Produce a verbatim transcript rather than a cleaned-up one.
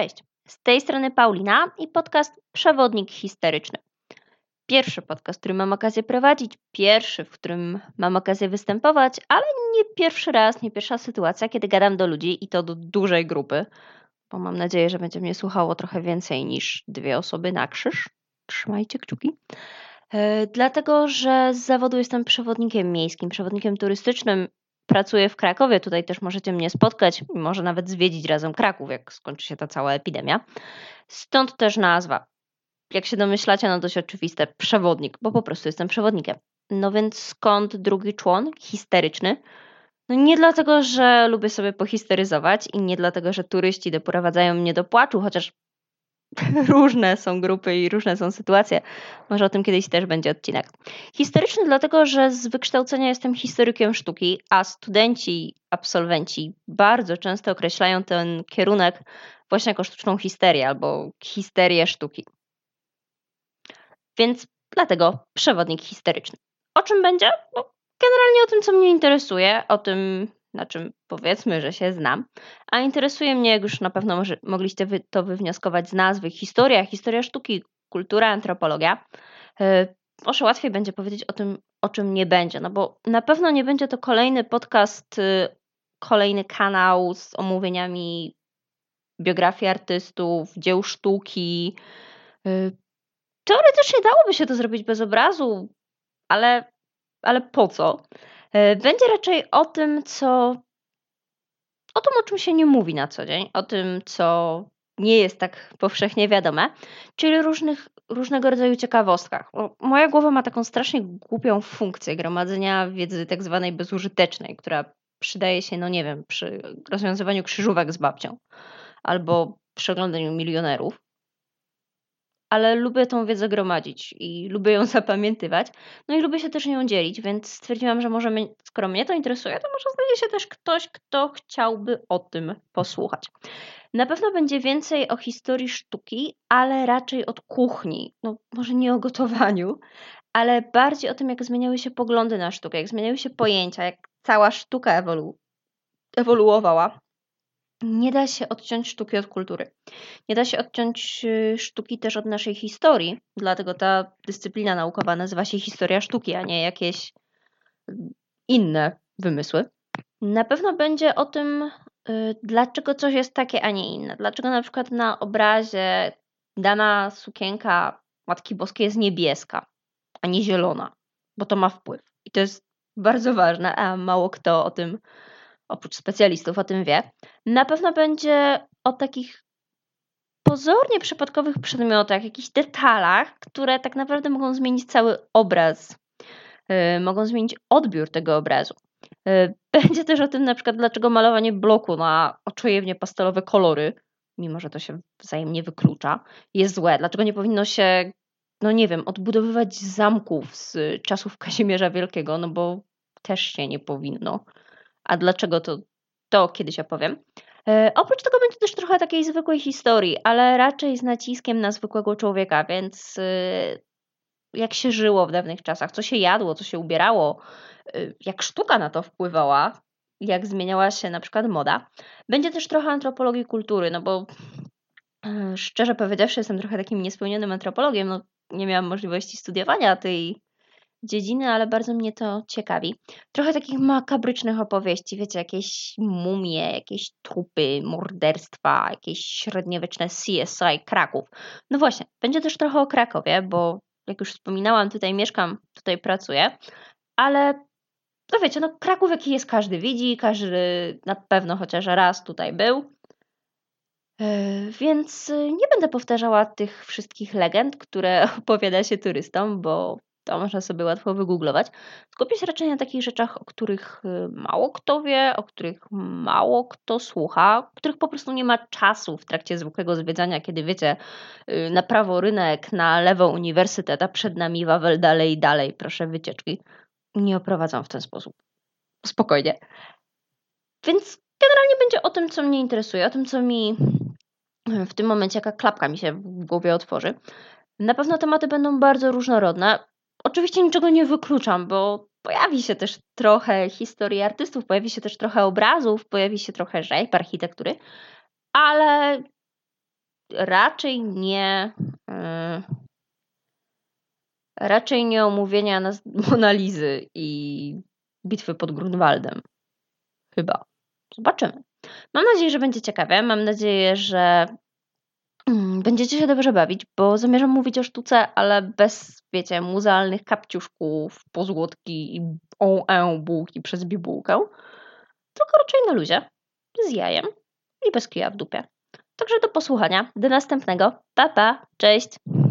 Cześć, z tej strony Paulina i podcast Przewodnik Histeryczny. Pierwszy podcast, który mam okazję prowadzić, pierwszy, w którym mam okazję występować, ale nie pierwszy raz, nie pierwsza sytuacja, kiedy gadam do ludzi i to do dużej grupy, bo mam nadzieję, że będzie mnie słuchało trochę więcej niż dwie osoby na krzyż. Trzymajcie kciuki. Yy, dlatego, że z zawodu jestem przewodnikiem miejskim, przewodnikiem turystycznym. Pracuję w Krakowie, tutaj też możecie mnie spotkać i może nawet zwiedzić razem Kraków, jak skończy się ta cała epidemia. Stąd też nazwa. Jak się domyślacie, no dość oczywiste, przewodnik, bo po prostu jestem przewodnikiem. No więc skąd drugi człon, histeryczny? No nie dlatego, że lubię sobie pohisteryzować i nie dlatego, że turyści doprowadzają mnie do płaczu, chociaż różne są grupy i różne są sytuacje. Może o tym kiedyś też będzie odcinek. Histeryczny dlatego, że z wykształcenia jestem historykiem sztuki, a studenci, absolwenci bardzo często określają ten kierunek właśnie jako sztuczną histerię albo histerię sztuki. Więc dlatego przewodnik histeryczny. O czym będzie? Bo generalnie o tym, co mnie interesuje, o tym, na czym powiedzmy, że się znam, a interesuje mnie, jak już na pewno może, mogliście wy, to wywnioskować z nazwy, historia, historia sztuki, kultura, antropologia. Yy, może łatwiej będzie powiedzieć o tym, o czym nie będzie, no bo na pewno nie będzie to kolejny podcast, yy, kolejny kanał z omówieniami biografii artystów, dzieł sztuki. Yy, teoretycznie dałoby się to zrobić bez obrazu, ale, ale po co? Będzie raczej o tym, co, o tym, o czym się nie mówi na co dzień, o tym, co nie jest tak powszechnie wiadome, czyli różnych, różnego rodzaju ciekawostkach. Moja głowa ma taką strasznie głupią funkcję gromadzenia wiedzy tak zwanej bezużytecznej, która przydaje się, no nie wiem, przy rozwiązywaniu krzyżówek z babcią albo przy oglądaniu milionerów. Ale lubię tą wiedzę gromadzić i lubię ją zapamiętywać, no i lubię się też nią dzielić, więc stwierdziłam, że może mnie, skoro mnie to interesuje, to może znajdzie się też ktoś, kto chciałby o tym posłuchać. Na pewno będzie więcej o historii sztuki, ale raczej od kuchni, no może nie o gotowaniu, ale bardziej o tym, jak zmieniały się poglądy na sztukę, jak zmieniały się pojęcia, jak cała sztuka ewolu- ewoluowała. Nie da się odciąć sztuki od kultury. Nie da się odciąć sztuki też od naszej historii, dlatego ta dyscyplina naukowa nazywa się historia sztuki, a nie jakieś inne wymysły. Na pewno będzie o tym, dlaczego coś jest takie, a nie inne. Dlaczego na przykład na obrazie dana sukienka Matki Boskiej jest niebieska, a nie zielona, bo to ma wpływ. I to jest bardzo ważne, a mało kto o tym oprócz specjalistów o tym wie. Na pewno będzie o takich pozornie przypadkowych przedmiotach, jakichś detalach, które tak naprawdę mogą zmienić cały obraz, yy, mogą zmienić odbiór tego obrazu. Yy, będzie też o tym na przykład, dlaczego malowanie bloku na oczojewnie pastelowe kolory, mimo że to się wzajemnie wyklucza, jest złe. Dlaczego nie powinno się, no nie wiem, odbudowywać zamków z czasów Kazimierza Wielkiego, no bo też się nie powinno. A dlaczego to, to kiedyś opowiem. E, oprócz tego będzie też trochę takiej zwykłej historii, ale raczej z naciskiem na zwykłego człowieka, więc e, jak się żyło w dawnych czasach, co się jadło, co się ubierało, e, jak sztuka na to wpływała, jak zmieniała się na przykład moda. Będzie też trochę antropologii kultury, no bo e, szczerze powiedziawszy jestem trochę takim niespełnionym antropologiem, no nie miałam możliwości studiowania tej dziedziny, ale bardzo mnie to ciekawi. Trochę takich makabrycznych opowieści, wiecie, jakieś mumie, jakieś trupy, morderstwa, jakieś średniowieczne C S I Kraków. No właśnie, będzie też trochę o Krakowie, bo jak już wspominałam, tutaj mieszkam, tutaj pracuję, ale no wiecie, no Kraków jaki jest, każdy widzi, każdy na pewno chociaż raz tutaj był. Yy, więc nie będę powtarzała tych wszystkich legend, które opowiada się turystom, bo to można sobie łatwo wygooglować. Skupię się raczej na takich rzeczach, o których mało kto wie, o których mało kto słucha, których po prostu nie ma czasu w trakcie zwykłego zwiedzania, kiedy wiecie, na prawo rynek, na lewo uniwersytet, a przed nami Wawel, dalej i dalej, proszę wycieczki. Nie oprowadzam w ten sposób. Spokojnie. Więc generalnie będzie o tym, co mnie interesuje, o tym, co mi w tym momencie, jaka klapka mi się w głowie otworzy. Na pewno tematy będą bardzo różnorodne. Oczywiście niczego nie wykluczam, bo pojawi się też trochę historii artystów, pojawi się też trochę obrazów, pojawi się trochę rzeźb, architektury, ale raczej nie yy, raczej nie omówienia nas Mona Lisy i bitwy pod Grunwaldem. Chyba. Zobaczymy. Mam nadzieję, że będzie ciekawe. Mam nadzieję, że będziecie się dobrze bawić, bo zamierzam mówić o sztuce, ale bez, wiecie, muzealnych kapciuszków, pozłotki i on bułki przez bibułkę. Tylko raczej na luzie, z jajem i bez kija w dupie. Także do posłuchania. Do następnego. Pa, pa. Cześć.